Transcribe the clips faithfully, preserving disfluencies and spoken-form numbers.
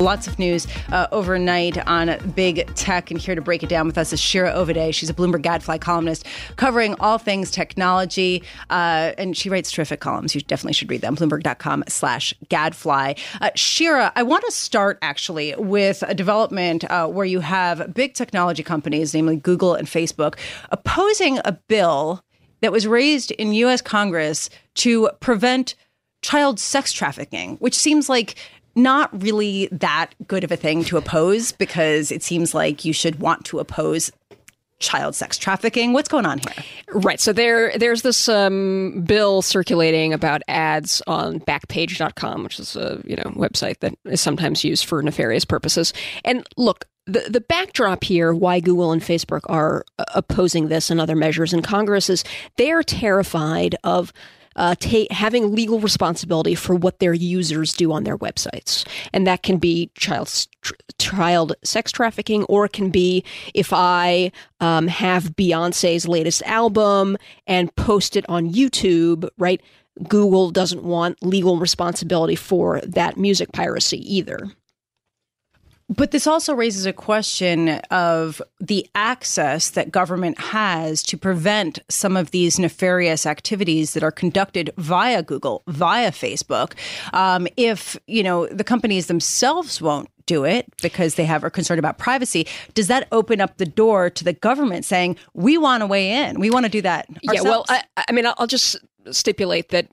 Lots of news uh, overnight on big tech, and here to break it down with us is Shira Ovide. She's a Bloomberg Gadfly columnist covering all things technology, uh, and she writes terrific columns. You definitely should read them, bloomberg dot com slash gadfly. Uh, Shira, I want to start actually with a development uh, where you have big technology companies, namely Google and Facebook, opposing a bill that was raised in U S Congress to prevent child sex trafficking, which seems like not really that good of a thing to oppose, because it seems like you should want to oppose child sex trafficking. What's going on here? Right. So there, there's this um, bill circulating about ads on backpage dot com, which is a you know website that is sometimes used for nefarious purposes. And look, the the backdrop here, why Google and Facebook are opposing this and other measures in Congress, is they are terrified of Uh, ta- having legal responsibility for what their users do on their websites. And that can be child tr- child sex trafficking, or it can be if I um, have Beyonce's latest album and post it on YouTube, right? Google doesn't want legal responsibility for that music piracy either. But this also raises a question of the access that government has to prevent some of these nefarious activities that are conducted via Google, via Facebook, um, if, you know, the companies themselves won't do it because they have are concerned about privacy. Does that open up the door to the government saying, we want to weigh in? We want to do that ourselves? Yeah, well, I, I mean, I'll just stipulate that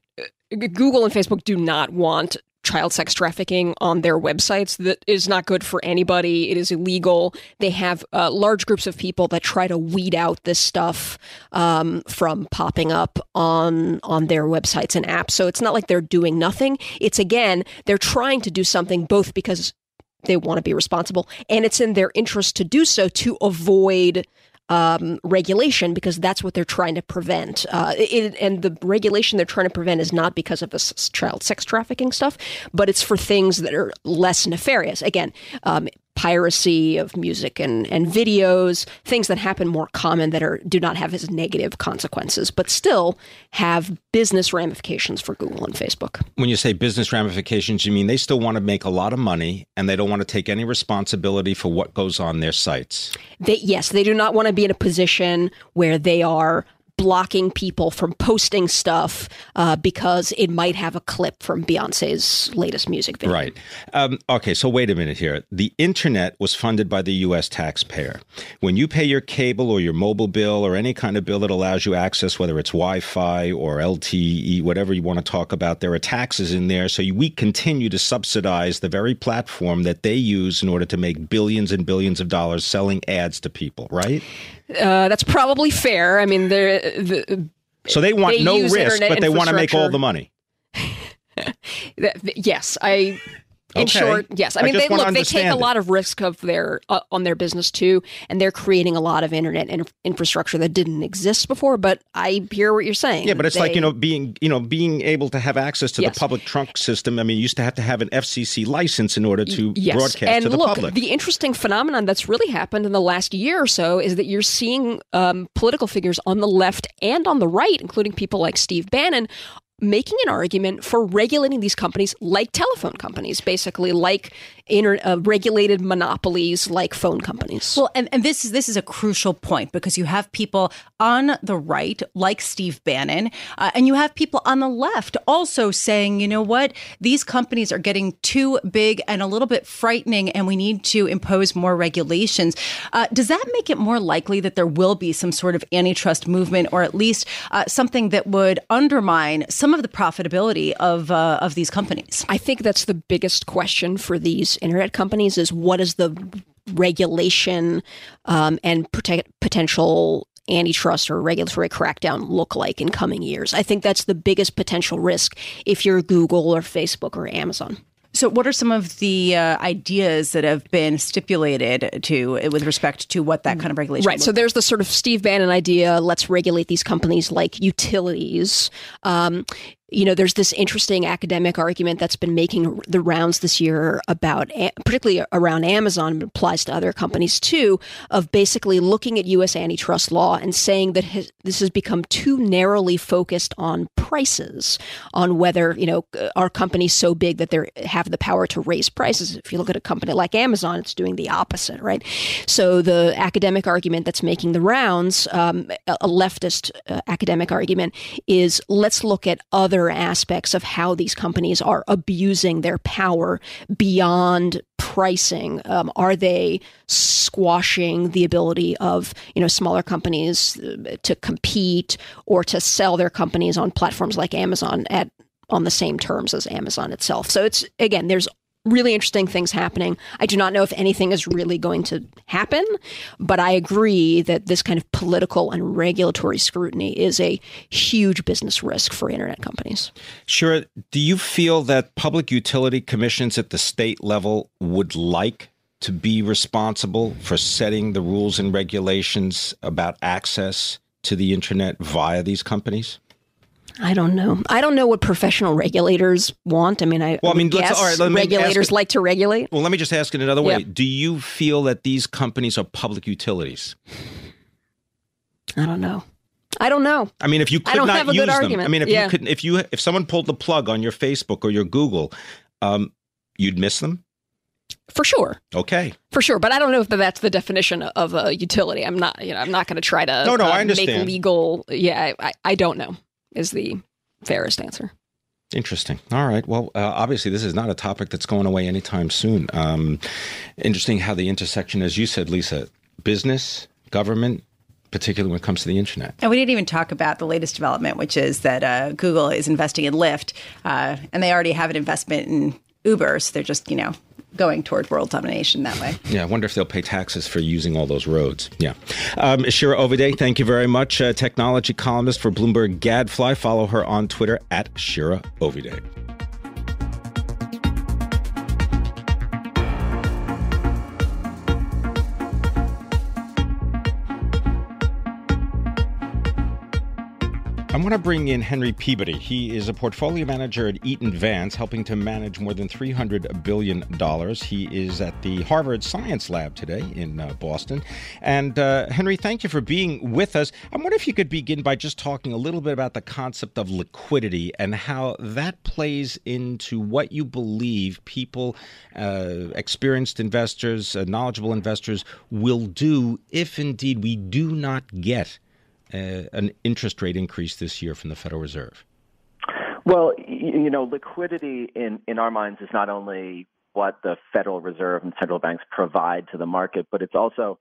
Google and Facebook do not want child sex trafficking on their websites. That is not good for anybody. It is illegal. They have uh, large groups of people that try to weed out this stuff um, from popping up on on their websites and apps. So it's not like they're doing nothing. It's, again, they're trying to do something, both because they want to be responsible and it's in their interest to do so to avoid Um, regulation, because that's what they're trying to prevent. Uh, it, and the regulation they're trying to prevent is not because of this child sex trafficking stuff, but it's for things that are less nefarious. Again, um, piracy of music and, and videos, things that happen more common that are do not have as negative consequences, but still have business ramifications for Google and Facebook. When you say business ramifications, you mean they still want to make a lot of money and they don't want to take any responsibility for what goes on their sites? They, yes, they do not want to be in a position where they are blocking people from posting stuff uh, because it might have a clip from Beyonce's latest music video. Right. Um, okay, so wait a minute here. The internet was funded by the U S taxpayer. When you pay your cable or your mobile bill or any kind of bill that allows you access, whether it's Wi-Fi or L T E, whatever you want to talk about, there are taxes in there. So we continue to subsidize the very platform that they use in order to make billions and billions of dollars selling ads to people, right? Uh, that's probably fair. I mean, they're the, so they want they no risk, but they want to make all the money. Yes, I. In okay. short, yes. I, I mean, they look. They take a lot of risk of their uh, on their business too, and they're creating a lot of internet in- infrastructure that didn't exist before. But I hear what you're saying. Yeah, but it's they, like you know, being you know, being able to have access to yes. the public trunk system. I mean, you used to have to have an F C C license in order to yes. broadcast and to the look, public. The interesting phenomenon that's really happened in the last year or so is that you're seeing um, political figures on the left and on the right, including people like Steve Bannon, making an argument for regulating these companies like telephone companies, basically like inter- uh, regulated monopolies like phone companies. Well, and, and this is this is a crucial point, because you have people on the right like Steve Bannon uh, and you have people on the left also saying, you know what, these companies are getting too big and a little bit frightening and we need to impose more regulations. Uh, does that make it more likely that there will be some sort of antitrust movement, or at least uh, something that would undermine some of the profitability of uh, of these companies? I think that's the biggest question for these internet companies is what is the regulation um, and prote- potential antitrust or regulatory crackdown look like in coming years. I think that's the biggest potential risk if you're Google or Facebook or Amazon. So what are some of the uh, ideas that have been stipulated to with respect to what that kind of regulation Right. So there's the sort of Steve Bannon idea, let's regulate these companies like utilities. Um, You know, there's this interesting academic argument that's been making the rounds this year about, particularly around Amazon, but applies to other companies too, of basically looking at U S antitrust law and saying that has, this has become too narrowly focused on prices, on whether, you know, are companies so big that they have the power to raise prices. If you look at a company like Amazon, it's doing the opposite, right? So the academic argument that's making the rounds, um, a leftist uh, academic argument, is let's look at other aspects of how these companies are abusing their power beyond pricing. Um, are they squashing the ability of, you know, smaller companies to compete or to sell their companies on platforms like Amazon at on the same terms as Amazon itself? So it's, again, there's really interesting things happening. I do not know if anything is really going to happen, but I agree that this kind of political and regulatory scrutiny is a huge business risk for internet companies. Shira, do you feel that public utility commissions at the state level would like to be responsible for setting the rules and regulations about access to the internet via these companies? I don't know. I don't know what professional regulators want. I mean, I, well, I mean, guess let's, all right, let me regulators ask, like to regulate. Well, let me just ask it another way. Yeah. Do you feel that these companies are public utilities? I don't know. I don't know. I mean, if you could I don't not have a use good them, argument. I mean, if yeah. you couldn't, if you, if someone pulled the plug on your Facebook or your Google, um, you'd miss them. For sure. Okay. For sure. But I don't know if that's the definition of a utility. I'm not, you know, I'm not going to try to no, no, uh, I understand. Make legal. Yeah, I, I, I don't know. Is the fairest answer. Interesting. All right. Well, uh, obviously, this is not a topic that's going away anytime soon. Um, interesting how the intersection, as you said, Lisa, business, government, particularly when it comes to the internet. And we didn't even talk about the latest development, which is that uh, Google is investing in Lyft, uh, and they already have an investment in Uber. So they're just, you know, going toward world domination that way. Yeah, I wonder if they'll pay taxes for using all those roads. Yeah. Um, Shira Ovide, thank you very much. Uh, technology columnist for Bloomberg Gadfly. Follow her on Twitter at Shira Ovide. I want to bring in Henry Peabody. He is a portfolio manager at Eaton Vance, helping to manage more than three hundred billion dollars. He is at the Harvard Science Lab today in uh, Boston. And uh, Henry, thank you for being with us. I wonder if you could begin by just talking a little bit about the concept of liquidity and how that plays into what you believe people, uh, experienced investors, uh, knowledgeable investors will do if indeed we do not get Uh, an interest rate increase this year from the Federal Reserve? Well, you know, liquidity in, in our minds is not only what the Federal Reserve and central banks provide to the market, but it's also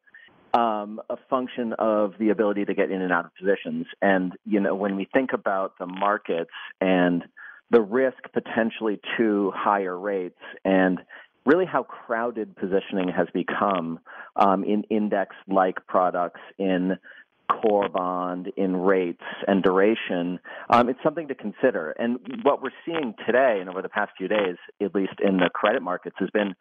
um, a function of the ability to get in and out of positions. And, you know, when we think about the markets and the risk potentially to higher rates and really how crowded positioning has become um, in index-like products, in core bond, in rates and duration, um, it's something to consider. And what we're seeing today and over the past few days, at least in the credit markets, has been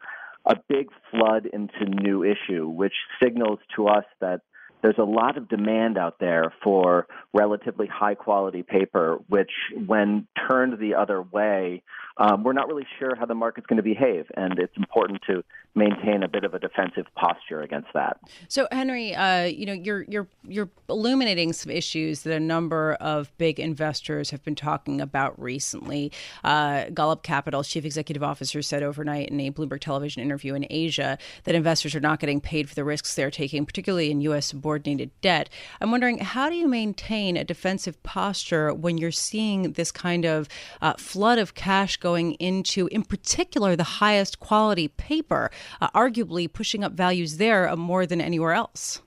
a big flood into new issue, which signals to us that there's a lot of demand out there for relatively high-quality paper, which, when turned the other way, um, we're not really sure how the market's going to behave, and it's important to maintain a bit of a defensive posture against that. So, Henry, uh, you know, you're you're you're illuminating some issues that a number of big investors have been talking about recently. Uh, Golub Capital's chief executive officer said overnight in a Bloomberg television interview in Asia that investors are not getting paid for the risks they're taking, particularly in U S subordinated debt. I'm wondering, how do you maintain a defensive posture when you're seeing this kind of uh, flood of cash going into, in particular, the highest quality paper, uh, arguably pushing up values there uh, more than anywhere else?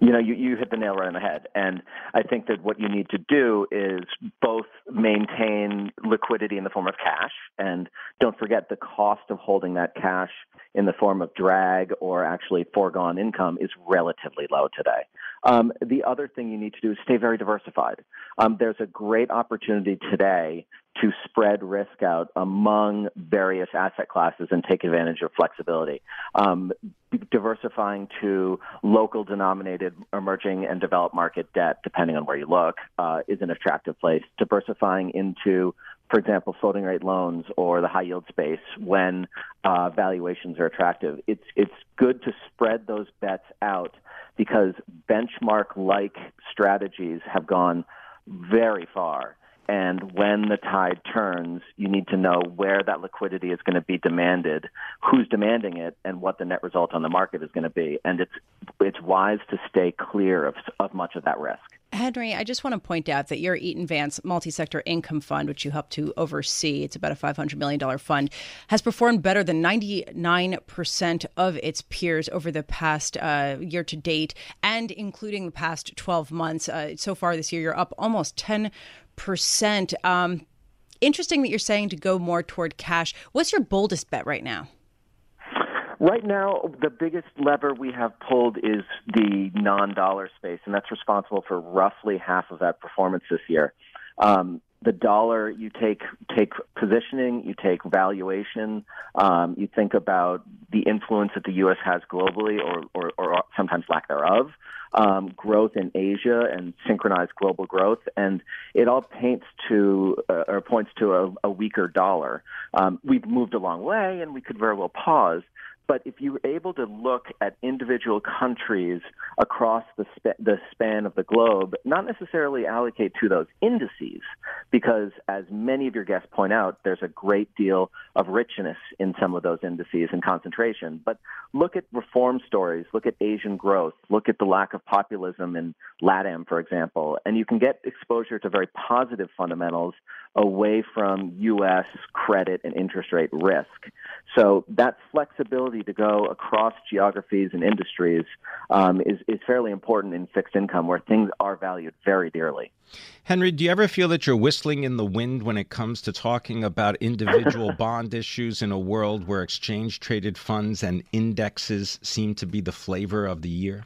You know, you, you hit the nail right on the head. And I think that what you need to do is both maintain liquidity in the form of cash, and don't forget the cost of holding that cash in the form of drag or actually foregone income is relatively low today. Um, the other thing you need to do is stay very diversified. Um, there's a great opportunity today to spread risk out among various asset classes and take advantage of flexibility. Um, diversifying to local denominated emerging and developed market debt, depending on where you look, uh, is an attractive place. Diversifying into, for example, floating rate loans or the high yield space when uh, valuations are attractive. It's it's good to spread those bets out because benchmark-like strategies have gone very far. And when the tide turns, you need to know where that liquidity is going to be demanded, who's demanding it, and what the net result on the market is going to be. And it's it's wise to stay clear of, of much of that risk. Henry, I just want to point out that your Eaton Vance Multi-Sector Income Fund, which you help to oversee, it's about a five hundred million dollars fund, has performed better than ninety-nine percent of its peers over the past uh, year to date, and including the past twelve months. Uh, so far this year, you're up almost ten percent. Um, interesting that you're saying to go more toward cash. What's your boldest bet right now? Right now, the biggest lever we have pulled is the non-dollar space, and that's responsible for roughly half of that performance this year. Um, the dollar, you take take positioning, you take valuation, um, you think about the influence that the U S has globally or, or, or sometimes lack thereof, um, growth in Asia and synchronized global growth, and it all paints to uh, or points to a, a weaker dollar. Um, we've moved a long way, and we could very well pause. But if you're able to look at individual countries across the, sp- the span of the globe, not necessarily allocate to those indices, because as many of your guests point out, there's a great deal of richness in some of those indices and concentration. But look at reform stories, look at Asian growth, look at the lack of populism in LATAM, for example, and you can get exposure to very positive fundamentals away from U S credit and interest rate risk. So that flexibility to go across geographies and industries um, is, is fairly important in fixed income where things are valued very dearly. Henry, do you ever feel that you're whistling in the wind when it comes to talking about individual bond issues in a world where exchange-traded funds and indexes seem to be the flavor of the year?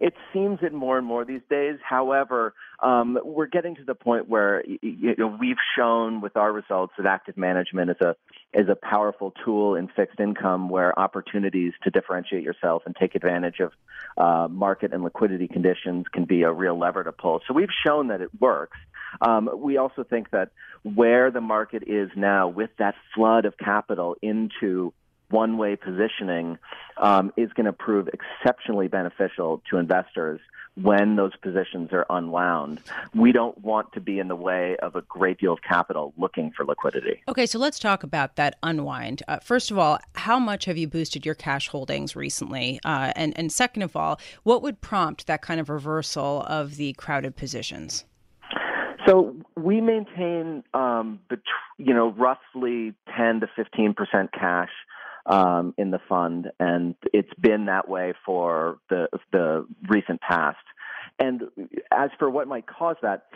It seems it more and more these days. However, um, we're getting to the point where you know, we've shown with our results that active management is a is a powerful tool in fixed income where opportunities to differentiate yourself and take advantage of uh, market and liquidity conditions can be a real lever to pull. So we've shown that it works. Um, we also think that where the market is now with that flood of capital into one-way positioning um, is going to prove exceptionally beneficial to investors when those positions are unwound. We don't want to be in the way of a great deal of capital looking for liquidity. Okay, so let's talk about that unwind. Uh, first of all, how much have you boosted your cash holdings recently? Uh, and, and second of all, what would prompt that kind of reversal of the crowded positions? So we maintain, um, bet- you know, roughly ten to fifteen percent cash Um, in the fund, and it's been that way for the the recent past. And as for what might cause that,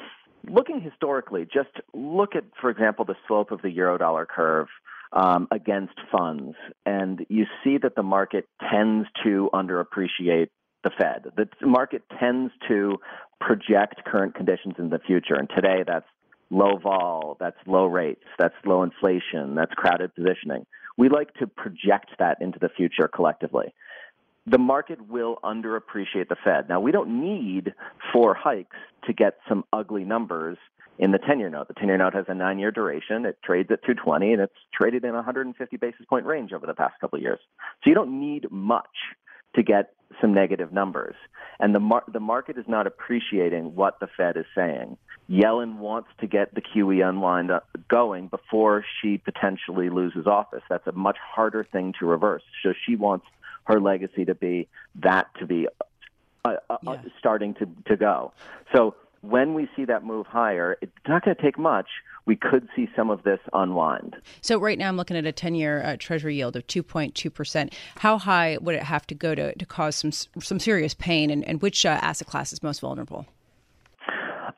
looking historically, just look at, for example, the slope of the Eurodollar curve um, against funds, and you see that the market tends to underappreciate the Fed. The market tends to project current conditions in the future, and today that's low vol, that's low rates, that's low inflation, that's crowded positioning. We like to project that into the future collectively. The market will underappreciate the Fed. Now, we don't need four hikes to get some ugly numbers in the ten-year note. The ten-year note has a nine-year duration. It trades at two twenty, and it's traded in one hundred fifty basis point range over the past couple of years. So you don't need much to get some negative numbers. And the mar- the market is not appreciating what the Fed is saying. Yellen wants to get the Q E unwind going before she potentially loses office. That's a much harder thing to reverse. So she wants her legacy to be that to be uh, uh, yeah. starting to, to go. So when we see that move higher, it's not going to take much. We could see some of this unwind. So right now I'm looking at a ten-year uh, Treasury yield of two point two percent. How high would it have to go to, to cause some some serious pain, and, and which uh, asset class is most vulnerable?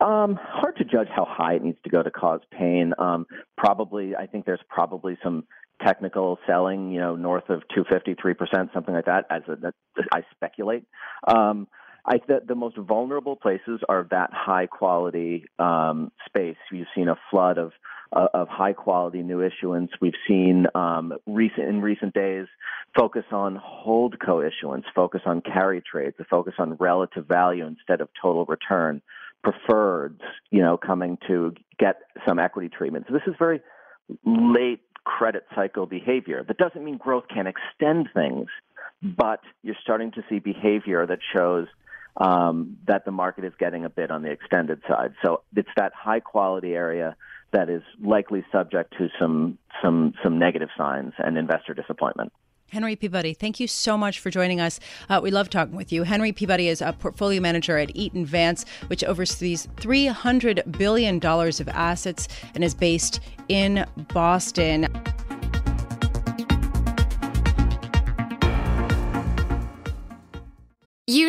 Um, hard to judge how high it needs to go to cause pain. Um, probably, I think there's probably some technical selling, you know, north of two fifty, three percent, something like that, as a, that, I speculate. Um, I th- the most vulnerable places are that high-quality um, space. We've seen a flood of uh, of high-quality new issuance. We've seen um, recent in recent days focus on hold co-issuance, focus on carry trades, the focus on relative value instead of total return, preferreds, you know, coming to get some equity treatment. So this is very late credit cycle behavior. That doesn't mean growth can't extend things, but you're starting to see behavior that shows Um, that the market is getting a bit on the extended side. So it's that high quality area that is likely subject to some some some negative signs and investor disappointment. Henry Peabody, thank you so much for joining us. Uh, we love talking with you. Henry Peabody is a portfolio manager at Eaton Vance, which oversees three hundred billion dollars of assets and is based in Boston. You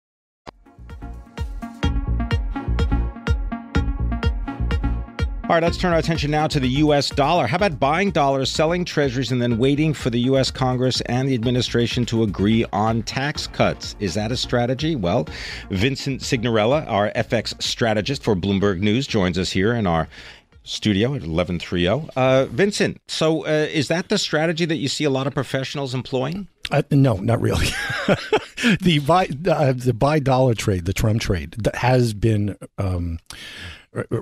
All right, let's turn our attention now to the U S dollar. How about buying dollars, selling treasuries, and then waiting for the U S Congress and the administration to agree on tax cuts? Is that a strategy? Well, Vincent Cignarella, our F X strategist for Bloomberg News, joins us here in our studio at eleven thirty. Uh, Vincent, so uh, is that the strategy that you see a lot of professionals employing? Uh, no, not really. the, buy, uh, the buy dollar trade, the Trump trade, that has been... Um,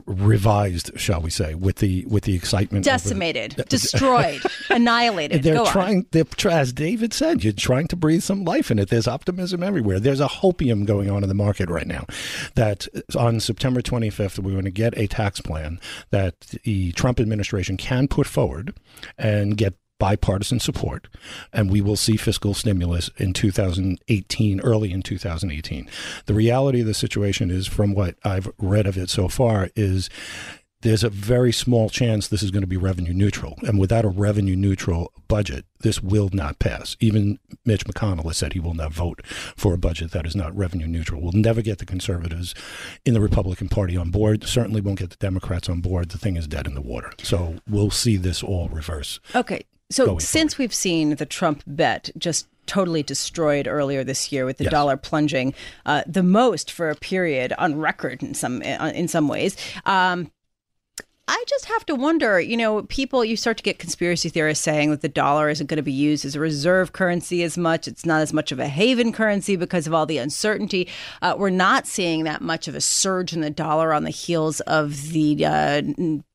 revised, shall we say, with the with the excitement, decimated, over, destroyed, annihilated. They're Go trying. On. They're as David said, you're trying to breathe some life in it. There's optimism everywhere. There's a hopium going on in the market right now. That on September twenty-fifth, we're going to get a tax plan that the Trump administration can put forward and get bipartisan support, and we will see fiscal stimulus in two thousand eighteen, early in two thousand eighteen. The reality of the situation is, from what I've read of it so far, is there's a very small chance this is going to be revenue neutral. And without a revenue neutral budget, this will not pass. Even Mitch McConnell has said he will not vote for a budget that is not revenue neutral. We'll never get the conservatives in the Republican Party on board. Certainly won't get the Democrats on board. The thing is dead in the water. So we'll see this all reverse. Okay. So since forward. We've seen the Trump bet just totally destroyed earlier this year with the yes. dollar plunging uh, the most for a period on record in some in some ways, um, I just have to wonder, you know, people, you start to get conspiracy theorists saying that the dollar isn't going to be used as a reserve currency as much. It's not as much of a haven currency because of all the uncertainty. Uh, we're not seeing that much of a surge in the dollar on the heels of the uh,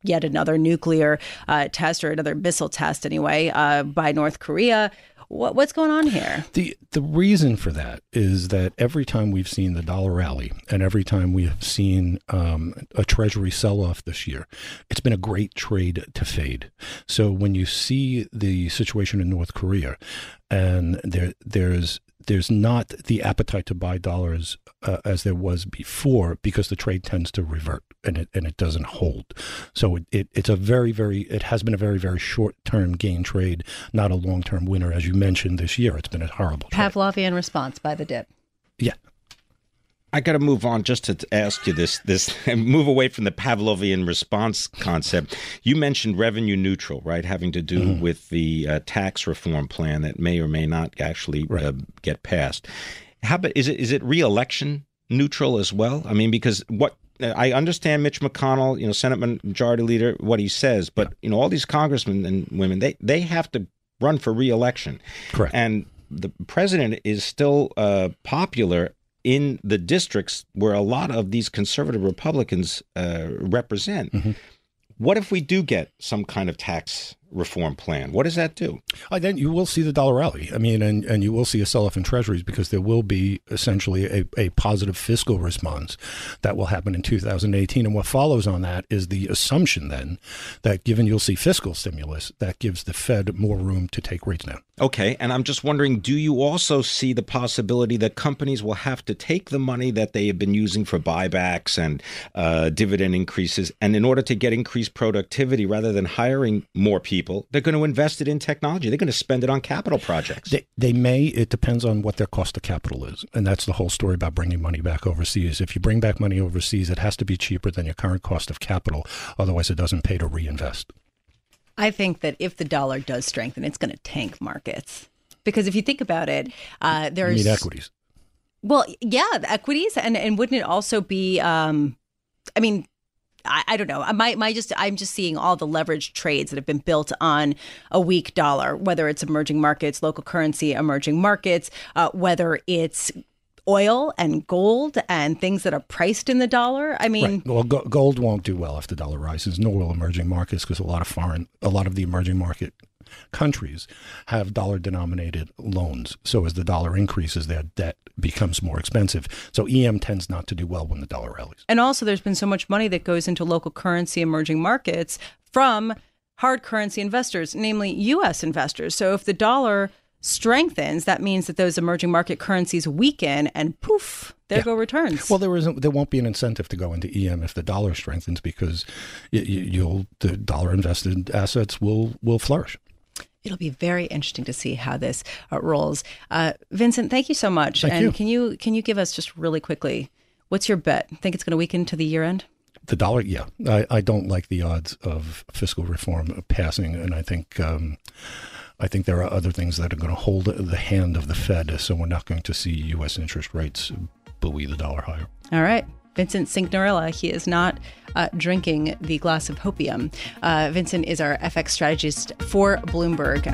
yet another nuclear uh, test, or another missile test anyway, uh, by North Korea. What, what's going on here? The the reason for that is that every time we've seen the dollar rally, and every time we have seen um, a Treasury sell-off this year, it's been a great trade to fade. So when you see the situation in North Korea, and there there's there's not the appetite to buy dollars uh, as there was before, because the trade tends to revert and it and it doesn't hold. So it, it it's a very, very, it has been a very, very short-term gain trade, not a long-term winner. As you mentioned, this year, it's been a horrible trade. Pavlovian response by the dip. Yeah. I got to move on just to ask you this, this and move away from the Pavlovian response concept. You mentioned revenue neutral, right? Having to do mm. with the uh, tax reform plan that may or may not actually right. uh, get passed. How about, is it, is it re-election neutral as well? I mean, because what I understand Mitch McConnell, you know, Senate Majority Leader, what he says, but yeah. you know, all these congressmen and women, they, they have to run for re-election. Correct. And the president is still uh, popular in the districts where a lot of these conservative Republicans uh, represent. Mm-hmm. What if we do get some kind of tax reform plan? What does that do? Uh, then you will see the dollar rally. I mean, and, and you will see a sell-off in treasuries, because there will be essentially a, a positive fiscal response that will happen in two thousand eighteen. And what follows on that is the assumption then that, given you'll see fiscal stimulus, that gives the Fed more room to take rates down. Okay. And I'm just wondering, do you also see the possibility that companies will have to take the money that they have been using for buybacks and uh, dividend increases, and in order to get increased productivity, rather than hiring more people, People, they're going to invest it in technology. They're going to spend it on capital projects. They, they may. It depends on what their cost of capital is. And that's the whole story about bringing money back overseas. If you bring back money overseas, it has to be cheaper than your current cost of capital. Otherwise, it doesn't pay to reinvest. I think that if the dollar does strengthen, it's going to tank markets. Because if you think about it, uh, there's... You mean equities. Well, yeah, the equities. And, and wouldn't it also be, um, I mean... I, I don't know. My, my just, I'm just seeing all the leverage trades that have been built on a weak dollar, whether it's emerging markets, local currency, emerging markets, uh, whether it's oil and gold and things that are priced in the dollar. I mean, right. well, go- gold won't do well if the dollar rises, nor will emerging markets, because a lot of foreign, a lot of the emerging market countries have dollar-denominated loans. So as the dollar increases, their debt becomes more expensive. So E M tends not to do well when the dollar rallies. And also, there's been so much money that goes into local currency emerging markets from hard currency investors, namely U S investors. So if the dollar strengthens, that means that those emerging market currencies weaken, and poof, there yeah. go returns. Well, there isn't, there won't be an incentive to go into E M if the dollar strengthens, because you, you'll the dollar-invested assets will will flourish. It'll be very interesting to see how this uh, rolls. Uh, Vincent, thank you so much. Thank and you. can you can you give us just really quickly, what's your bet? Think it's going to weaken to the year end? The dollar, yeah. I, I don't like the odds of fiscal reform passing, and I think um, I think there are other things that are going to hold the hand of the Fed, so we're not going to see U S interest rates buoy the dollar higher. All right. Vincent Cignarella, he is not uh, drinking the glass of hopium. Uh, Vincent is our F X strategist for Bloomberg.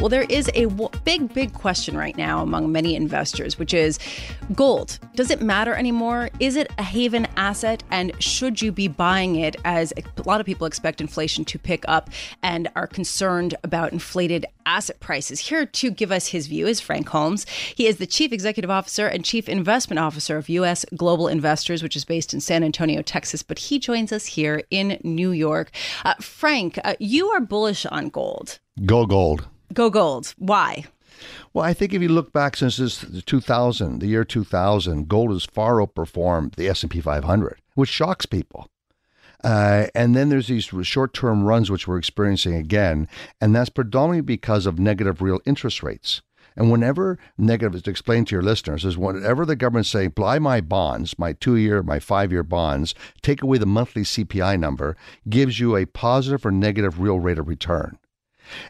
Well, there is a w- big, big question right now among many investors, which is gold. Does it matter anymore? Is it a haven asset? And should you be buying it, as a lot of people expect inflation to pick up and are concerned about inflated asset prices? Here to give us his view is Frank Holmes. He is the Chief Executive Officer and Chief Investment Officer of U S Global Investors, which is based in San Antonio, Texas. But he joins us here in New York. Uh, Frank, uh, you are bullish on gold. Go gold. Go gold. Why? Well, I think if you look back since this two thousand, the year two thousand, gold has far outperformed the S and P five hundred, which shocks people. Uh, and then there's these short-term runs, which we're experiencing again, and that's predominantly because of negative real interest rates. And whenever negative, to explain to your listeners, is whenever the government say, buy my bonds, my two-year, my five-year bonds, take away the monthly C P I number, gives you a positive or negative real rate of return.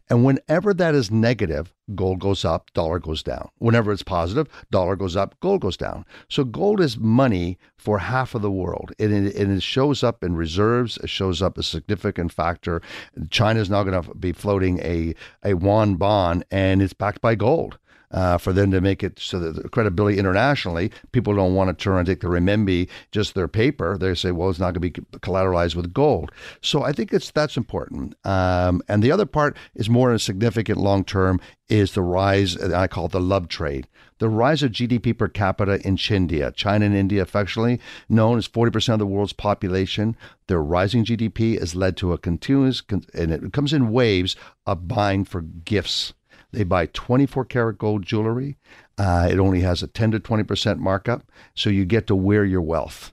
And whenever that is negative, gold goes up, dollar goes down. Whenever it's positive, dollar goes up, gold goes down. So gold is money for half of the world. And it, and it shows up in reserves. It shows up as a significant factor. China's now going to be floating a, a yuan bond, and it's backed by gold. uh, for them to make it so that the credibility internationally, people don't want to turn and take the renminbi, just their paper. They say, well, it's not going to be collateralized with gold. So I think it's that's important. Um, and the other part is more significant long term is the rise, and I call it the love trade. The rise of G D P per capita in Chindia, China and India, affectionately known as forty percent of the world's population. Their rising G D P has led to a continuous, and it comes in waves of buying for gifts. They buy twenty-four karat gold jewelry. Uh, it only has a ten to twenty percent markup. So you get to wear your wealth.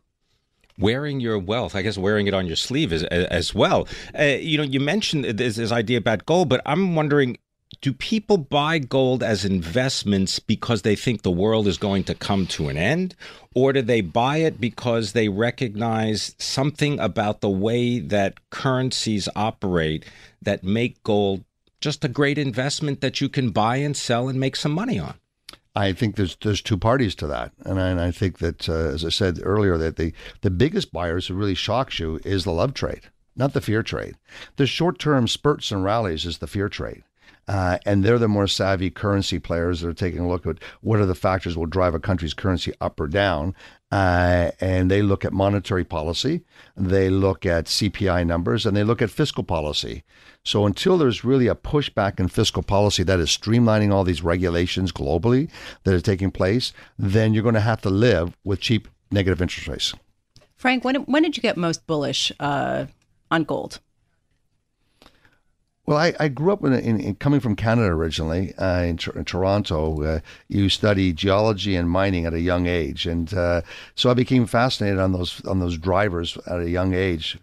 Wearing your wealth, I guess wearing it on your sleeve as, as well. Uh, you know, you mentioned this, this idea about gold, but I'm wondering, do people buy gold as investments because they think the world is going to come to an end? Or do they buy it because they recognize something about the way that currencies operate that make gold just a great investment that you can buy and sell and make some money on? I think there's there's two parties to that. And I, and I think that, uh, as I said earlier, that the, the biggest buyers who really shocks you is the love trade, not the fear trade. The short-term spurts and rallies is the fear trade. Uh, and they're the more savvy currency players that are taking a look at what are the factors that will drive a country's currency up or down. Uh, and they look at monetary policy, they look at C P I numbers, and they look at fiscal policy. So until there's really a pushback in fiscal policy that is streamlining all these regulations globally that are taking place, then you're going to have to live with cheap negative interest rates. Frank, when, when did you get most bullish uh, on gold? Well, I, I grew up in, in, in coming from Canada originally uh, in, in Toronto. Uh, you study geology and mining at a young age, and uh, so I became fascinated on those on those drivers at a young age.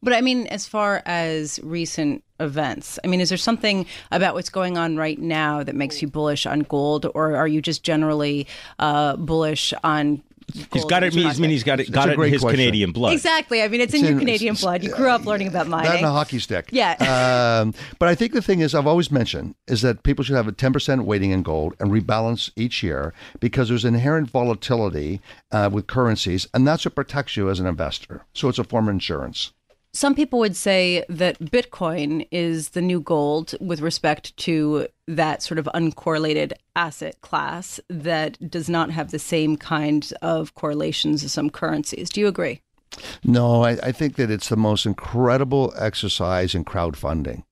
But I mean, as far as recent events, I mean, is there something about what's going on right now that makes you bullish on gold, or are you just generally uh, bullish on? Gold he's got it. I mean, he's got it. Got it in his question. Canadian blood. Exactly. I mean, it's, it's in your in, Canadian blood. You grew up learning about mining. Not in a hockey stick. Yeah. um, but I think the thing is, I've always mentioned is that people should have a ten percent weighting in gold and rebalance each year because there's inherent volatility uh, with currencies, and that's what protects you as an investor. So it's a form of insurance. Some people would say that Bitcoin is the new gold with respect to that sort of uncorrelated asset class that does not have the same kind of correlations as some currencies. Do you agree? No, I, I think that it's the most incredible exercise in crowdfunding.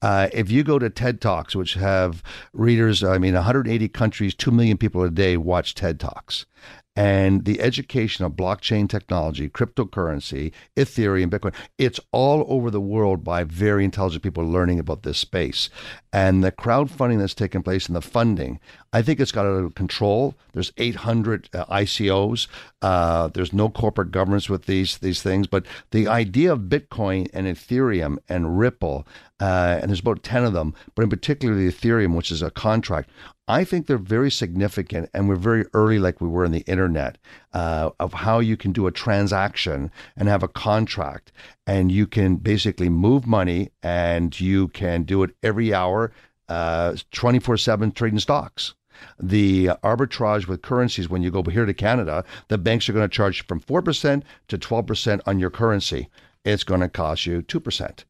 Uh, if you go to TED Talks, which have readers, I mean, one hundred eighty countries, two million people a day watch TED Talks. And the education of blockchain technology, cryptocurrency, Ethereum, Bitcoin, it's all over the world by very intelligent people learning about this space. And the crowdfunding that's taken place and the funding, I think it's got out of control. There's eight hundred uh, I C Os. Uh, there's no corporate governance with these these things. But the idea of Bitcoin and Ethereum and Ripple, uh, and there's about ten of them, but in particular the Ethereum, which is a contract, I think they're very significant, and we're very early, like we were in the internet, uh, of how you can do a transaction and have a contract, and you can basically move money, and you can do it every hour, uh, twenty-four seven trading stocks. The arbitrage with currencies, when you go here to Canada, the banks are going to charge from four percent to twelve percent on your currency. It's going to cost you two percent.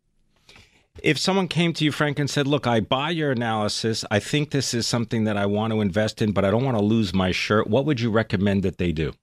If someone came to you, Frank, and said, look, I buy your analysis. I think this is something that I want to invest in, but I don't want to lose my shirt. What would you recommend that they do?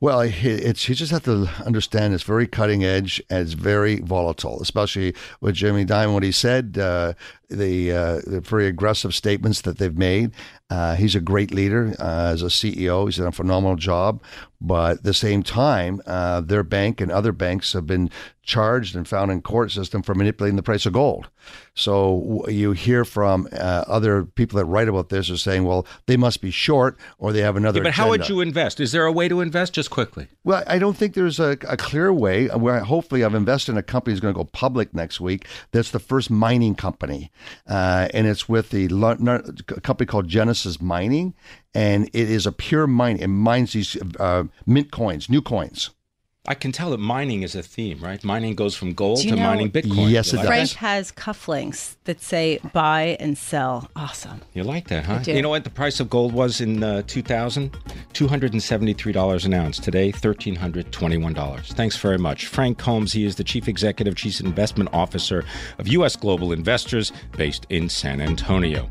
Well, it's, you just have to understand it's very cutting edge and it's very volatile, especially with Jamie Dimon, what he said, uh, the, uh, the very aggressive statements that they've made. Uh, he's a great leader uh, as a C E O. He's done a phenomenal job. But at the same time, uh, their bank and other banks have been charged and found in court system for manipulating the price of gold. So you hear from uh, other people that write about this are saying, well, they must be short or they have another yeah, but agenda. How would you invest? Is there a way to invest just quickly? Well, I don't think there's a, a clear way. Where hopefully I've invested in a company that's going to go public next week. That's the first mining company. Uh, and it's with the lo- a company called Genesis Mining. And it is a pure mine. It mines these uh, mint coins, new coins. I can tell that mining is a theme, right? Mining goes from gold to know, mining Bitcoin. Yes, it like does. Frank has cufflinks that say buy and sell. Awesome. You like that, huh? You know what the price of gold was in uh, two thousand? two hundred seventy-three dollars an ounce. Today, one thousand three hundred twenty-one dollars. Thanks very much. Frank Holmes, he is the Chief Executive, Chief Investment Officer of U S Global Investors based in San Antonio.